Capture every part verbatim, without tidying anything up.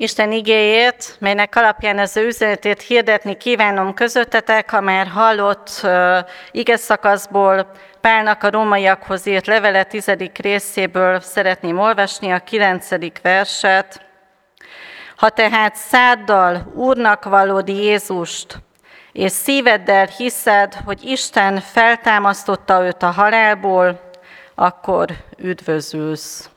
Isten igéjét, melynek alapján az ő üzenetét hirdetni kívánom közöttetek, ha már hallott uh, ige szakaszból, Pálnak a rómaiakhoz írt levele tizedik részéből szeretném olvasni a kilencedik verset. Ha tehát száddal Úrnak vallod Jézust, és szíveddel hiszed, hogy Isten feltámasztotta őt a halálból, akkor üdvözülsz.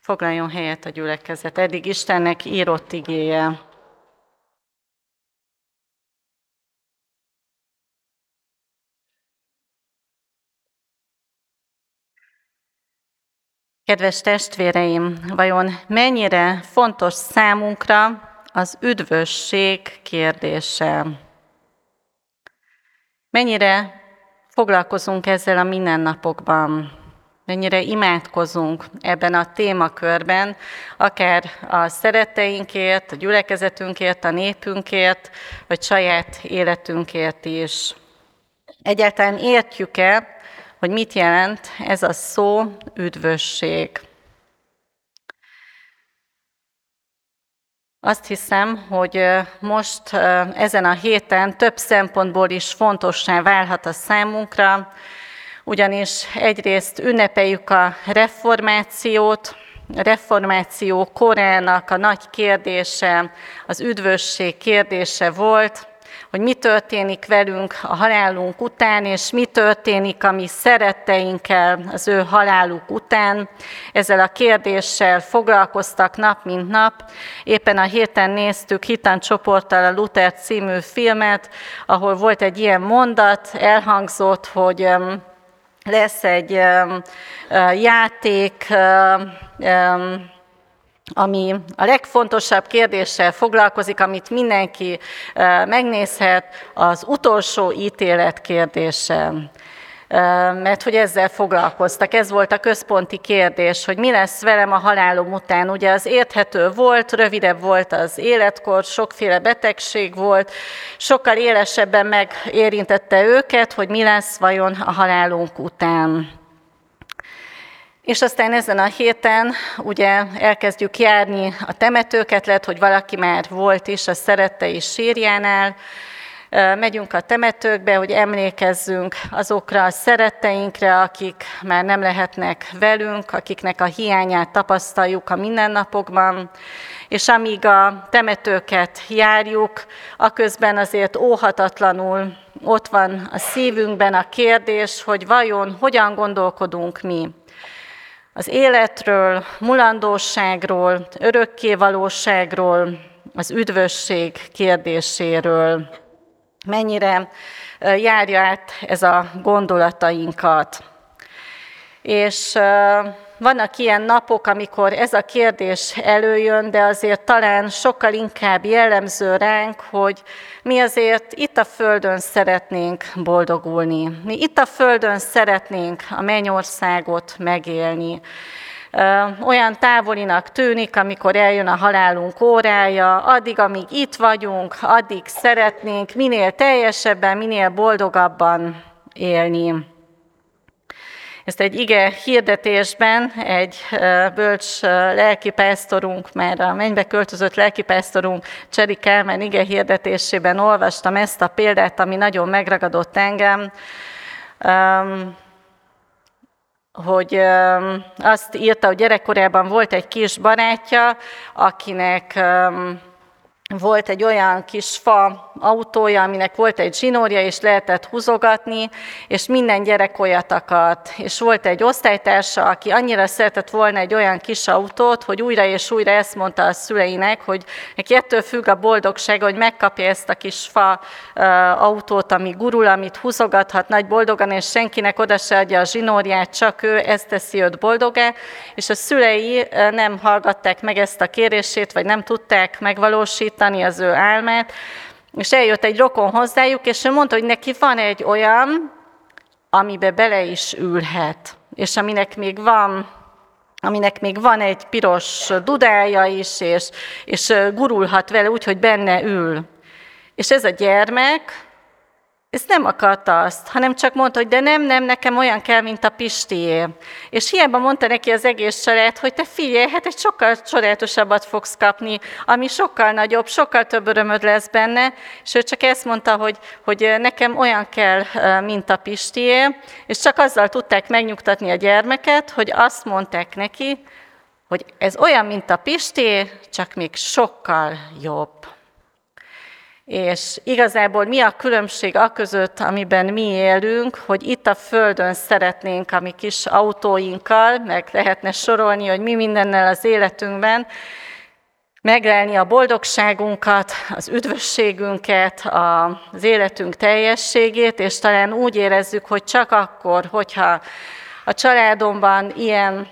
Foglaljon helyet a gyülekezet, eddig Istennek írott igéje. Kedves testvéreim, vajon mennyire fontos számunkra az üdvösség kérdése? Mennyire foglalkozunk ezzel a mindennapokban? Mennyire imádkozunk ebben a témakörben, akár a szeretteinkért, a gyülekezetünkért, a népünkért, vagy saját életünkért is. Egyáltalán értjük-e, hogy mit jelent ez a szó, üdvösség? Azt hiszem, hogy most ezen a héten több szempontból is fontossá válhat a számunkra, ugyanis egyrészt ünnepeljük a reformációt, a reformáció korának a nagy kérdése, az üdvösség kérdése volt, hogy mi történik velünk a halálunk után, és mi történik a mi szeretteinkkel az ő haláluk után. Ezzel a kérdéssel foglalkoztak nap, mint nap. Éppen a héten néztük Hitancsoporttal a Luther című filmet, ahol volt egy ilyen mondat, elhangzott, hogy lesz egy um, játék, um, ami a legfontosabb kérdéssel foglalkozik, amit mindenki uh, megnézhet, az utolsó ítélet kérdése. Uh, mert hogy ezzel foglalkoztak, ez volt a központi kérdés, hogy mi lesz velem a halálom után. Ugye az érthető volt, rövidebb volt az életkor, sokféle betegség volt, sokkal élesebben megérintette őket, hogy mi lesz vajon a halálunk után. És aztán ezen a héten ugye elkezdjük járni a temetőket, lehet, hogy valaki már volt is a szerettei sírjánál, megyünk a temetőkbe, hogy emlékezzünk azokra a szeretteinkre, akik már nem lehetnek velünk, akiknek a hiányát tapasztaljuk a mindennapokban, és amíg a temetőket járjuk, aközben azért óhatatlanul ott van a szívünkben a kérdés, hogy vajon hogyan gondolkodunk mi az életről, mulandóságról, örökkévalóságról, az üdvösség kérdéséről. Mennyire járja át ez a gondolatainkat. És vannak ilyen napok, amikor ez a kérdés előjön, de azért talán sokkal inkább jellemző ránk, hogy mi azért itt a földön szeretnénk boldogulni. Mi itt a földön szeretnénk a mennyországot megélni. Olyan távolinak tűnik, amikor eljön a halálunk órája, addig, amíg itt vagyunk, addig szeretnénk minél teljesebben, minél boldogabban élni. Ezt egy ige hirdetésben egy bölcs lelkipásztorunk, már a mennybe költözött lelkipásztorunk, Cseri Kálmán ige hirdetésében olvastam ezt a példát, ami nagyon megragadott engem, hogy azt írta, hogy gyerekkorában volt egy kis barátja, akinek volt egy olyan kis fa autója, aminek volt egy zsinórja, és lehetett húzogatni, és minden gyerek olyat akart. És volt egy osztálytársa, aki annyira szeretett volna egy olyan kis autót, hogy újra és újra ezt mondta a szüleinek, hogy neki ettől függ a boldogsága, hogy megkapja ezt a kis fa autót, ami gurul, amit húzogathat nagy boldogan, és senkinek oda se adja a zsinórját, csak ő, ez teszi őt boldogá. És a szülei nem hallgatták meg ezt a kérését, vagy nem tudták megvalósítani az ő álmát, és eljött egy rokon hozzájuk, és ő mondta, hogy neki van egy olyan, amibe bele is ülhet, és aminek még van, aminek még van egy piros dudája is, és, és gurulhat vele úgy, hogy benne ül. És ez a gyermek Ezt nem akarta azt, hanem csak mondta, hogy de nem, nem, nekem olyan kell, mint a Pistié. És hiába mondta neki az egész család, hogy te figyelj, hát egy sokkal csodálatosabbat fogsz kapni, ami sokkal nagyobb, sokkal több örömöd lesz benne. És ő csak ezt mondta, hogy, hogy nekem olyan kell, mint a Pistié. És csak azzal tudták megnyugtatni a gyermeket, hogy azt mondták neki, hogy ez olyan, mint a Pistié, csak még sokkal jobb. És igazából mi a különbség aközött, amiben mi élünk, hogy itt a Földön szeretnénk a mi kis autóinkkal, meg lehetne sorolni, hogy mi mindennel az életünkben, meglelni a boldogságunkat, az üdvösségünket, az életünk teljességét, és talán úgy érezzük, hogy csak akkor, hogyha a családomban ilyen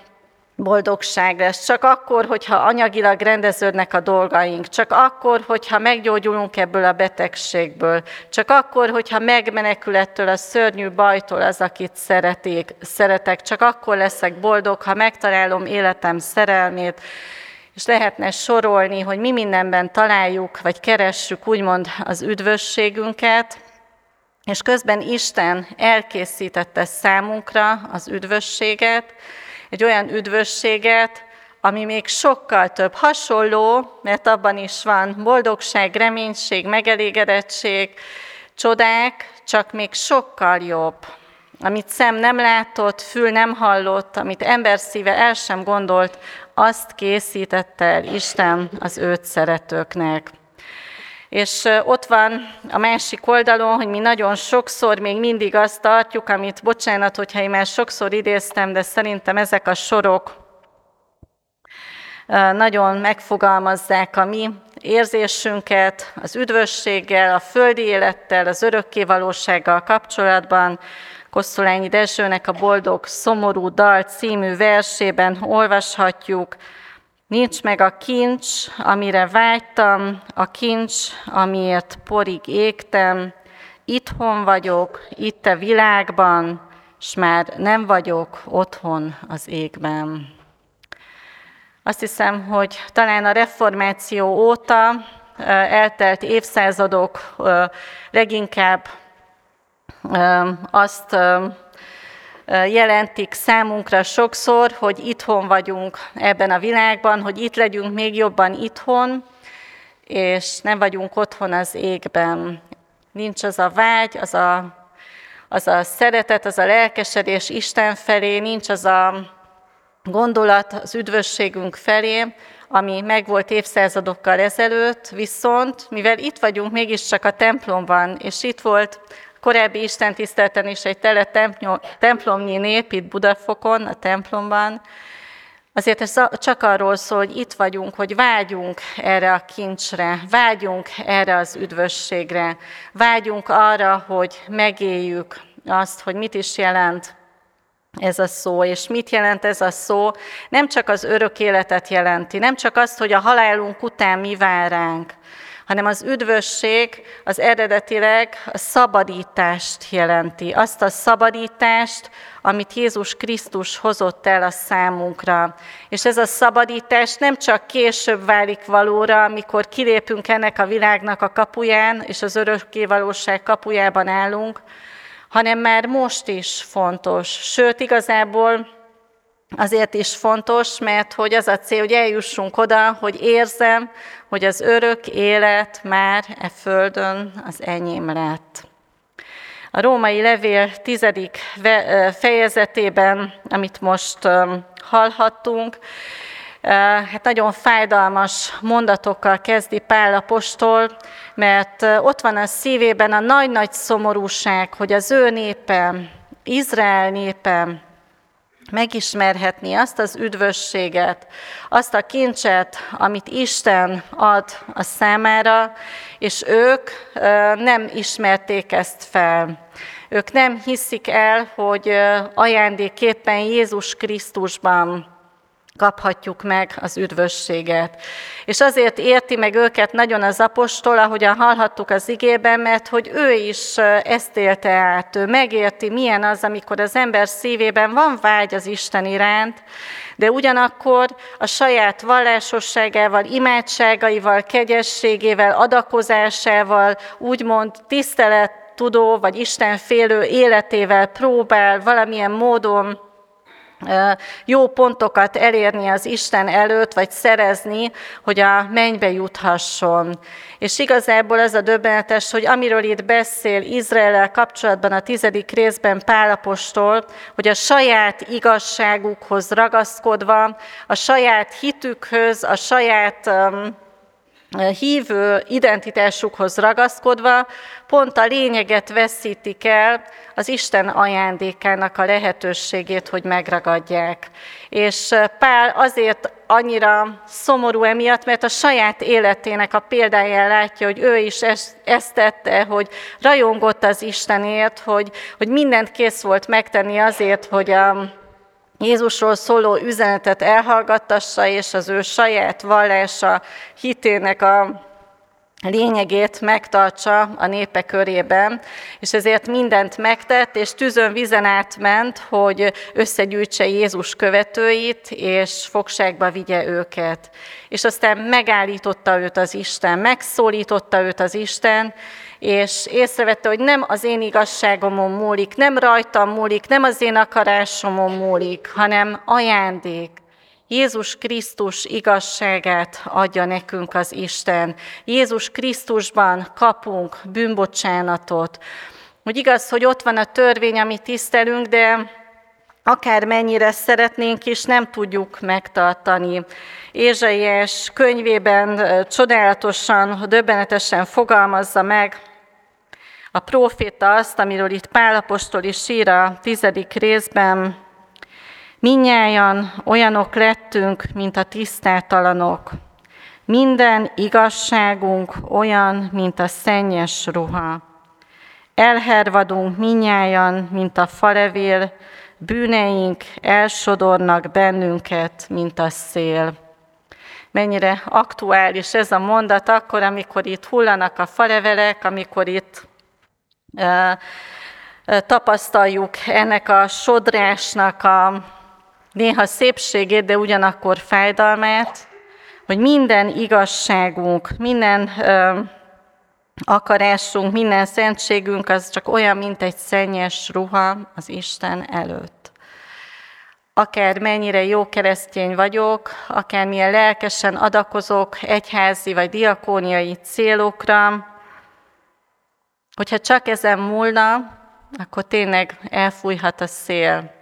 boldogság lesz, csak akkor, hogyha anyagilag rendeződnek a dolgaink, csak akkor, hogyha meggyógyulunk ebből a betegségből, csak akkor, hogyha megmenekül ettől a szörnyű bajtól az, akit szeretik, szeretek, csak akkor leszek boldog, ha megtalálom életem szerelmét, és lehetne sorolni, hogy mi mindenben találjuk, vagy keressük úgymond az üdvösségünket, és közben Isten elkészítette számunkra az üdvösséget, egy olyan üdvösséget, ami még sokkal több hasonló, mert abban is van boldogság, reménység, megelégedettség, csodák, csak még sokkal jobb. Amit szem nem látott, fül nem hallott, amit ember szíve el sem gondolt, azt készítette el Isten az őt szeretőknek. És ott van a másik oldalon, hogy mi nagyon sokszor még mindig azt tartjuk, amit, bocsánat, hogyha én már sokszor idéztem, de szerintem ezek a sorok nagyon megfogalmazzák a mi érzésünket az üdvösséggel, a földi élettel, az örökkévalósággal kapcsolatban. Kosztolányi Dezsőnek a Boldog Szomorú Dal című versében olvashatjuk: nincs meg a kincs, amire vágytam, a kincs, amiért porig égtem. Itthon vagyok, itt a világban, s már nem vagyok otthon az égben. Azt hiszem, hogy talán a reformáció óta eltelt évszázadok leginkább azt jelentik számunkra sokszor, hogy itthon vagyunk ebben a világban, hogy itt legyünk még jobban itthon, és nem vagyunk otthon az égben. Nincs az a vágy, az a, az a szeretet, az a lelkesedés Isten felé, nincs az a gondolat az üdvösségünk felé, ami megvolt évszázadokkal ezelőtt, viszont mivel itt vagyunk mégiscsak a templomban, és itt volt korábbi istentiszteleten is egy tele templomnyi nép itt Budafokon, a templomban. Azért ez csak arról szól, hogy itt vagyunk, hogy vágyunk erre a kincsre, vágyunk erre az üdvösségre, vágyunk arra, hogy megéljük azt, hogy mit is jelent ez a szó, és mit jelent ez a szó. Nem csak az örök életet jelenti, nem csak azt, hogy a halálunk után mi vár ránk, hanem az üdvösség az eredetileg a szabadítást jelenti. Azt a szabadítást, amit Jézus Krisztus hozott el a számunkra. És ez a szabadítás nem csak később válik valóra, amikor kilépünk ennek a világnak a kapuján, és az örökkévalóság kapujában állunk, hanem már most is fontos. Sőt, igazából azért is fontos, mert hogy az a cél, hogy eljussunk oda, hogy érzem, hogy az örök élet már e földön az enyém lett. A római levél tizedik fejezetében, amit most hallhattunk, hát nagyon fájdalmas mondatokkal kezdi Pál apostol, mert ott van a szívében a nagy-nagy szomorúság, hogy az ő népe, Izrael népe, megismerhetni azt az üdvösséget, azt a kincset, amit Isten ad a számára, és ők nem ismerték ezt fel. Ők nem hiszik el, hogy ajándékképpen Jézus Krisztusban kaphatjuk meg az üdvösséget. És azért érti meg őket nagyon az apostol, ahogyan hallhattuk az igében, mert hogy ő is ezt élte át, ő megérti, milyen az, amikor az ember szívében van vágy az Isten iránt, de ugyanakkor a saját vallásosságával, imádságaival, kegyességével, adakozásával, úgymond tisztelet, tudó vagy istenfélő életével próbál valamilyen módon jó pontokat elérni az Isten előtt, vagy szerezni, hogy a mennybe juthasson. És igazából ez a döbbenetes, hogy amiről itt beszél Izraellel kapcsolatban a tizedik részben Pál apostol, hogy a saját igazságukhoz ragaszkodva, a saját hitükhöz, a saját um, hívő identitásukhoz ragaszkodva, pont a lényeget veszítik el, az Isten ajándékának a lehetőségét, hogy megragadják. És Pál azért annyira szomorú emiatt, mert a saját életének a példáján látja, hogy ő is ezt tette, hogy rajongott az Istenért, hogy, hogy mindent kész volt megtenni azért, hogy a Jézusról szóló üzenetet elhallgattassa, és az ő saját vallása, hitének a lényegét megtartsa a népe körében, és ezért mindent megtett, és tűzön vizen átment, hogy összegyűjtse Jézus követőit, és fogságba vigye őket. És aztán megállította őt az Isten, megszólította őt az Isten, és észrevette, hogy nem az én igazságomon múlik, nem rajtam múlik, nem az én akarásomon múlik, hanem ajándék. Jézus Krisztus igazságát adja nekünk az Isten. Jézus Krisztusban kapunk bűnbocsánatot. Hogy igaz, hogy ott van a törvény, amit tisztelünk, de akármennyire szeretnénk is, nem tudjuk megtartani. Ézsaiás könyvében csodálatosan, döbbenetesen fogalmazza meg a próféta azt, amiről itt Pál apostol is ír a tizedik részben. Mindnyájan olyanok lettünk, mint a tisztátalanok. Minden igazságunk olyan, mint a szennyes ruha. Elhervadunk mindnyájan, mint a falevél, bűneink elsodornak bennünket, mint a szél. Mennyire aktuális ez a mondat akkor, amikor itt hullanak a falevelek, amikor itt uh, tapasztaljuk ennek a sodrásnak a néha szépségét, de ugyanakkor fájdalmát, hogy minden igazságunk, minden ö, akarásunk, minden szentségünk az csak olyan, mint egy szennyes ruha az Isten előtt. Akár mennyire jó keresztény vagyok, akár milyen lelkesen adakozok egyházi vagy diakóniai célokra, hogyha csak ezen múlna, akkor tényleg elfújhat a szél.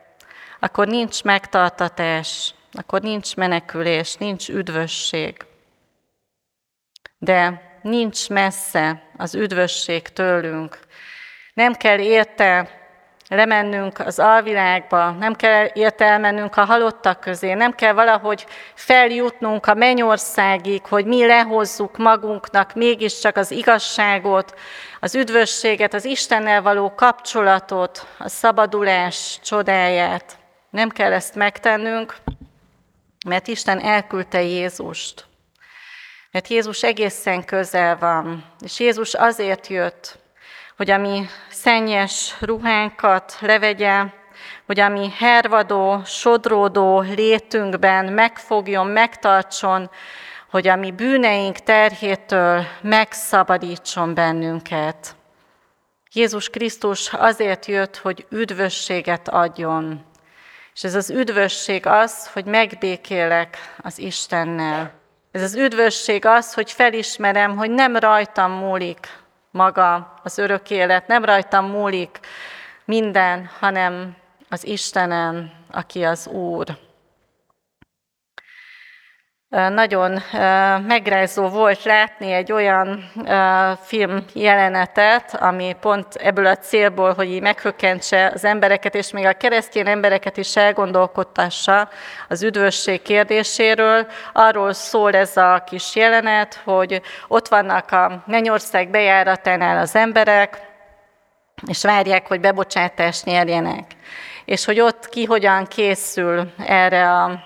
Akkor nincs megtartatás, akkor nincs menekülés, nincs üdvösség. De nincs messze az üdvösség tőlünk. Nem kell érte lemennünk az alvilágba, nem kell érte elmennünk a halottak közé, nem kell valahogy feljutnunk a mennyországig, hogy mi lehozzuk magunknak mégiscsak az igazságot, az üdvösséget, az Istennel való kapcsolatot, a szabadulás csodáját. Nem kell ezt megtennünk, mert Isten elküldte Jézust. Mert Jézus egészen közel van, és Jézus azért jött, hogy a mi szennyes ruhánkat levegye, hogy a mi hervadó, sodródó létünkben megfogjon, megtartson, hogy a mi bűneink terhétől megszabadítson bennünket. Jézus Krisztus azért jött, hogy üdvösséget adjon. És ez az üdvösség az, hogy megbékélek az Istennel. Ez az üdvösség az, hogy felismerem, hogy nem rajtam múlik maga az örök élet, nem rajtam múlik minden, hanem az Istenen, aki az Úr. Nagyon megrázó volt látni egy olyan filmjelenetet, ami pont ebből a célból, hogy így meghökkentse az embereket, és még a keresztény embereket is elgondolkodtassa az üdvösség kérdéséről. Arról szól ez a kis jelenet, hogy ott vannak a mennyország bejáratánál az emberek, és várják, hogy bebocsátást nyerjenek. És hogy ott ki hogyan készül erre a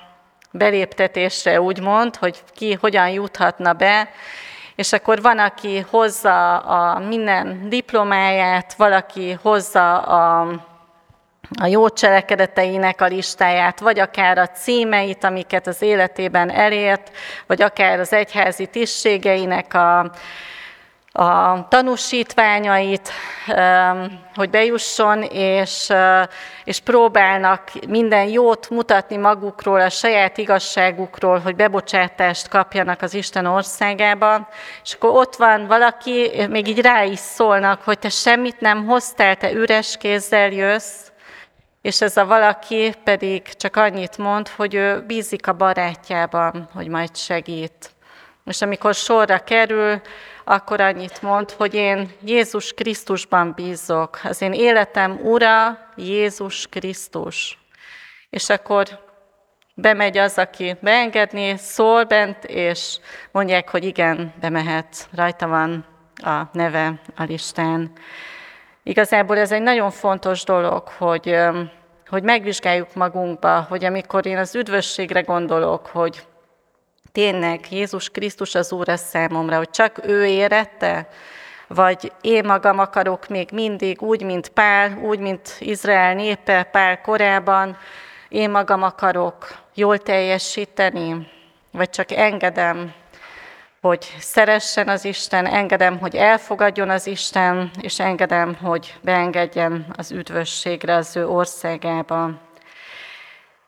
beléptetésre, úgymond, hogy ki hogyan juthatna be, és akkor van, aki hozza a minden diplomáját, valaki hozza a, a jó cselekedeteinek a listáját, vagy akár a címeit, amiket az életében elért, vagy akár az egyházi tisztségeinek a a tanúsítványait, hogy bejusson, és, és próbálnak minden jót mutatni magukról, a saját igazságukról, hogy bebocsátást kapjanak az Isten országába. És akkor ott van valaki, még így rá is szólnak, hogy te semmit nem hoztál, te üres kézzel jössz, és ez a valaki pedig csak annyit mond, hogy ő bízik a barátjában, hogy majd segít. És amikor sorra kerül, akkor annyit mond, hogy én Jézus Krisztusban bízok. Az én életem ura, Jézus Krisztus. És akkor bemegy az, aki beengedni, szól bent, és mondják, hogy igen, bemehet. Rajta van a neve a listán. Igazából ez egy nagyon fontos dolog, hogy, hogy megvizsgáljuk magunkba, hogy amikor én az üdvösségre gondolok, hogy tényleg Jézus Krisztus az Úr az számomra, hogy csak ő érette, vagy én magam akarok még mindig, úgy, mint Pál, úgy, mint Izrael népe Pál korában, én magam akarok jól teljesíteni, vagy csak engedem, hogy szeressen az Isten, engedem, hogy elfogadjon az Isten, és engedem, hogy beengedjen az üdvösségre az ő országába.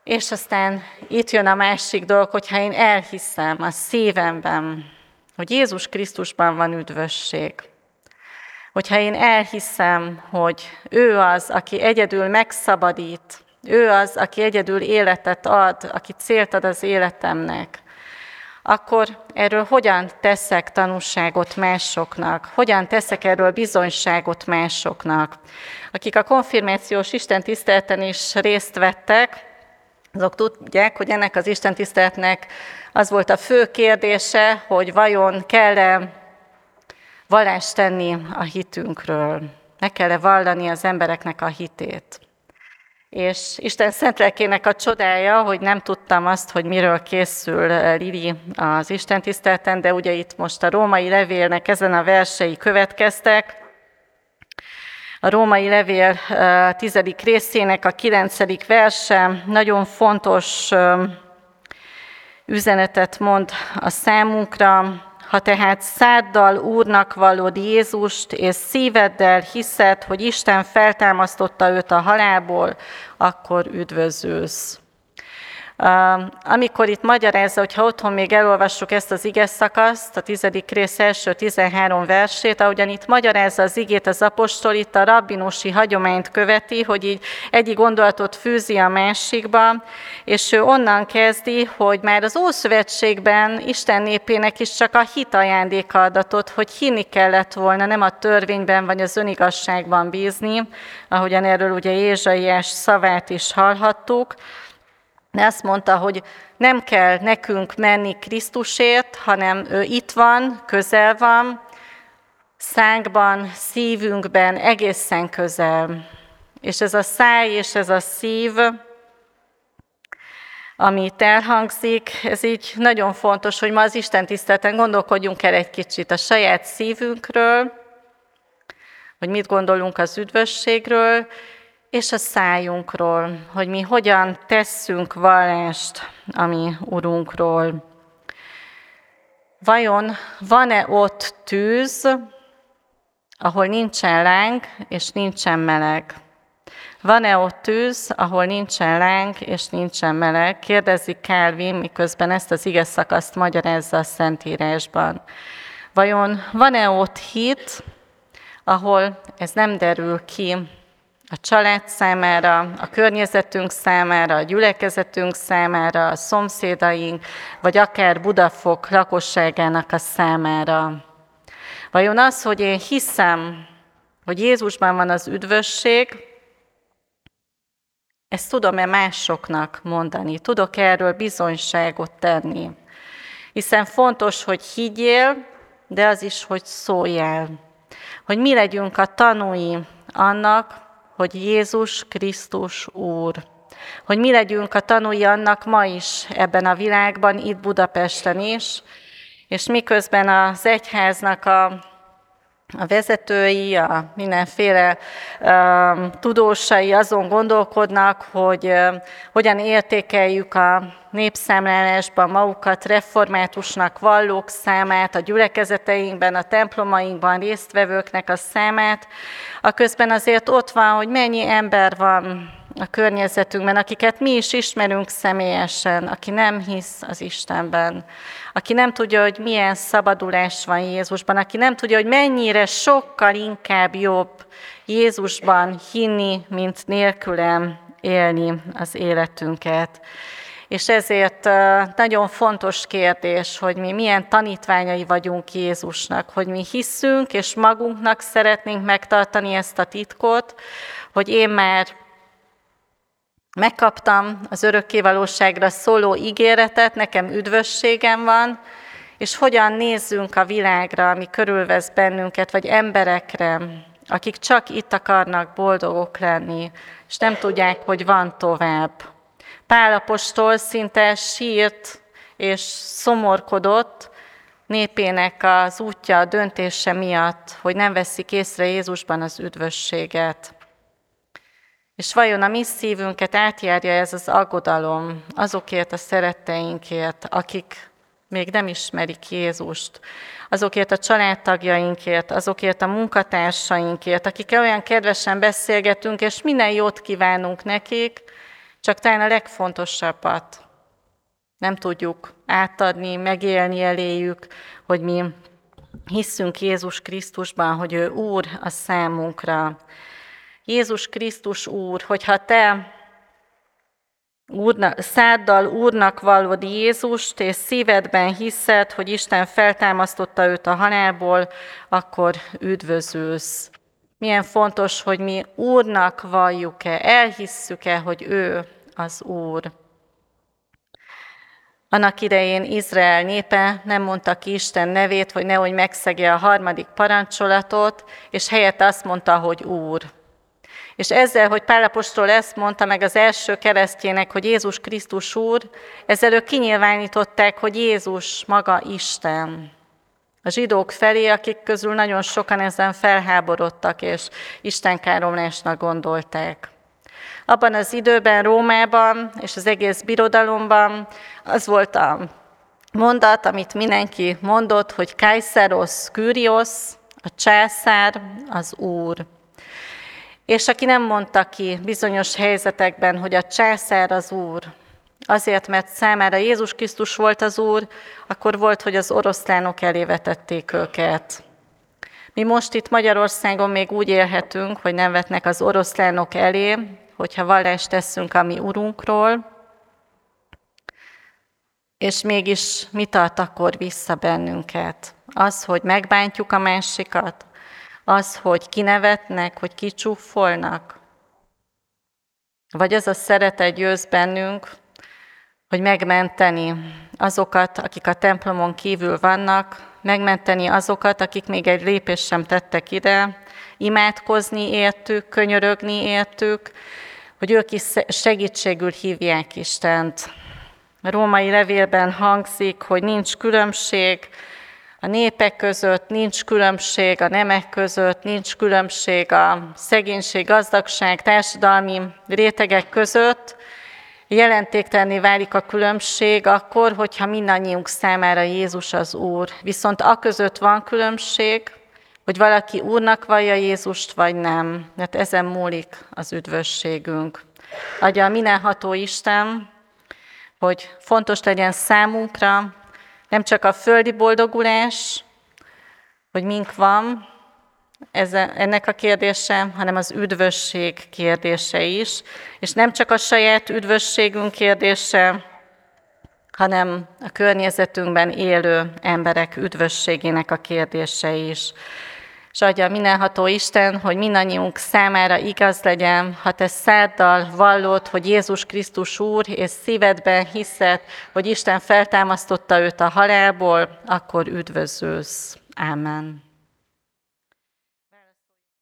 És aztán itt jön a másik dolog, hogyha én elhiszem a szívemben, hogy Jézus Krisztusban van üdvösség. Hogyha én elhiszem, hogy ő az, aki egyedül megszabadít, ő az, aki egyedül életet ad, aki célt ad az életemnek, akkor erről hogyan teszek tanúságot másoknak? Hogyan teszek erről bizonyságot másoknak? Akik a konfirmációs istentiszteleten is részt vettek, azok tudják, hogy ennek az istentiszteletnek az volt a fő kérdése, hogy vajon kell-e vallást tenni a hitünkről, meg kell-e vallani az embereknek a hitét. És Isten szentlelkének a csodája, hogy nem tudtam azt, hogy miről készül Lili az istentiszteleten, de ugye itt most a római levélnek ezen a versei következtek. A római levél tizedik részének a kilencedik verse nagyon fontos üzenetet mond a számunkra. Ha tehát száddal Úrnak vallod Jézust, és szíveddel hiszed, hogy Isten feltámasztotta őt a halálból, akkor üdvözülsz. Amikor itt magyarázza, hogyha otthon még elolvassuk ezt az igeszakaszt, a tizedik rész első tizenhárom versét, ahogyan itt magyarázza az igét az apostol, itt a rabbinusi hagyományt követi, hogy így egyik gondolatot fűzi a másikba, és ő onnan kezdi, hogy már az Ószövetségben Isten népének is csak a hit ajándéka adatott, hogy hinni kellett volna, nem a törvényben vagy az önigazságban bízni, ahogyan erről ugye Ézsaiás szavát is hallhattuk. De azt mondta, hogy nem kell nekünk menni Krisztusért, hanem ő itt van, közel van, szánkban, szívünkben, egészen közel. És ez a száj és ez a szív, ami itt elhangzik, ez így nagyon fontos, hogy ma az istentiszteleten gondolkodjunk el egy kicsit a saját szívünkről, hogy mit gondolunk az üdvösségről, és a szájunkról, hogy mi hogyan tesszünk vallást a mi Urunkról. Vajon van-e ott tűz, ahol nincsen láng és nincsen meleg? Van-e ott tűz, ahol nincsen láng és nincsen meleg? Kérdezi Kálvin, miközben ezt az ige szakaszt magyarázza a Szentírásban. Vajon van-e ott hit, ahol ez nem derül ki, a család számára, a környezetünk számára, a gyülekezetünk számára, a szomszédaink, vagy akár Budafok lakosságának a számára. Vajon az, hogy én hiszem, hogy Jézusban van az üdvösség, ezt tudom-e másoknak mondani? Tudok erről bizonyságot tenni? Hiszen fontos, hogy higgyél, de az is, hogy szóljál. Hogy mi legyünk a tanúi annak, hogy Jézus Krisztus Úr. Hogy mi legyünk a tanúi annak ma is ebben a világban, itt Budapesten is, és miközben az egyháznak a a vezetői, a mindenféle uh, tudósai azon gondolkodnak, hogy uh, hogyan értékeljük a népszámlálásban magukat, reformátusnak vallók számát, a gyülekezeteinkben, a templomainkban résztvevőknek a számát. Aközben azért ott van, hogy mennyi ember van a környezetünkben, akiket mi is ismerünk személyesen, aki nem hisz az Istenben, aki nem tudja, hogy milyen szabadulás van Jézusban, aki nem tudja, hogy mennyire sokkal inkább jobb Jézusban hinni, mint nélkülem élni az életünket. És ezért nagyon fontos kérdés, hogy mi milyen tanítványai vagyunk Jézusnak, hogy mi hiszünk, és magunknak szeretnénk megtartani ezt a titkot, hogy én már megkaptam az örökkévalóságra szóló ígéretet, nekem üdvösségem van, és hogyan nézzünk a világra, ami körülvesz bennünket, vagy emberekre, akik csak itt akarnak boldogok lenni, és nem tudják, hogy van tovább. Pál apostol szinte sírt és szomorkodott népének az útja, a döntése miatt, hogy nem veszik észre Jézusban az üdvösséget. És vajon a mi szívünket átjárja ez az aggodalom azokért a szeretteinkért, akik még nem ismerik Jézust, azokért a családtagjainkért, azokért a munkatársainkért, akikkel olyan kedvesen beszélgetünk, és minden jót kívánunk nekik, csak talán a legfontosabbat nem tudjuk átadni, megélni eléjük, hogy mi hiszünk Jézus Krisztusban, hogy ő Úr a számunkra. Jézus Krisztus Úr, hogyha te úrnak, száddal Úrnak vallod Jézust, és szívedben hiszed, hogy Isten feltámasztotta őt a halálból, akkor üdvözülsz. Milyen fontos, hogy mi Úrnak valljuk-e, elhisszük-e, hogy ő az Úr. Annak idején Izrael népe nem mondta ki Isten nevét, hogy nehogy megszegje a harmadik parancsolatot, és helyette azt mondta, hogy Úr. És ezzel, hogy Pál apostol ezt mondta meg az első keresztjének, hogy Jézus Krisztus Úr, ezzel ők kinyilvánították, hogy Jézus maga Isten. A zsidók felé, akik közül nagyon sokan ezen felháborodtak, és istenkáromlásnak gondolták. Abban az időben Rómában és az egész birodalomban az volt a mondat, amit mindenki mondott, hogy Kaiseros Kyrios, a császár, az Úr. És aki nem mondta ki bizonyos helyzetekben, hogy a császár az Úr, azért, mert számára Jézus Krisztus volt az Úr, akkor volt, hogy az oroszlánok elé vetették őket. Mi most itt Magyarországon még úgy élhetünk, hogy nem vetnek az oroszlánok elé, hogyha vallást teszünk a mi Urunkról, és mégis mi tart akkor vissza bennünket? Az, hogy megbántjuk a másikat, az, hogy kinevetnek, hogy kicsúfolnak, vagy az a szeretet győz bennünk, hogy megmenteni azokat, akik a templomon kívül vannak, megmenteni azokat, akik még egy lépést sem tettek ide, imádkozni értük, könyörögni értük, hogy ők is segítségül hívják Istent. A római levélben hangzik, hogy nincs különbség a népek között, nincs különbség a nemek között, nincs különbség a szegénység, gazdagság, társadalmi rétegek között. Jelentéktelenné válik a különbség akkor, hogyha mindannyiunk számára Jézus az Úr. Viszont aközött van különbség, hogy valaki Úrnak vallja Jézust, vagy nem, mert ezen múlik az üdvösségünk. Adja a mindenható Isten, hogy fontos legyen számunkra nem csak a földi boldogulás, hogy mink van, Ez, ennek a kérdése, hanem az üdvösség kérdése is, és nem csak a saját üdvösségünk kérdése, hanem a környezetünkben élő emberek üdvösségének a kérdése is. És adja mindenható Isten, hogy mindannyiunk számára igaz legyen, ha te száddal vallod, hogy Jézus Krisztus Úr, és szívedben hiszed, hogy Isten feltámasztotta őt a halálból, akkor üdvözülsz. Ámen.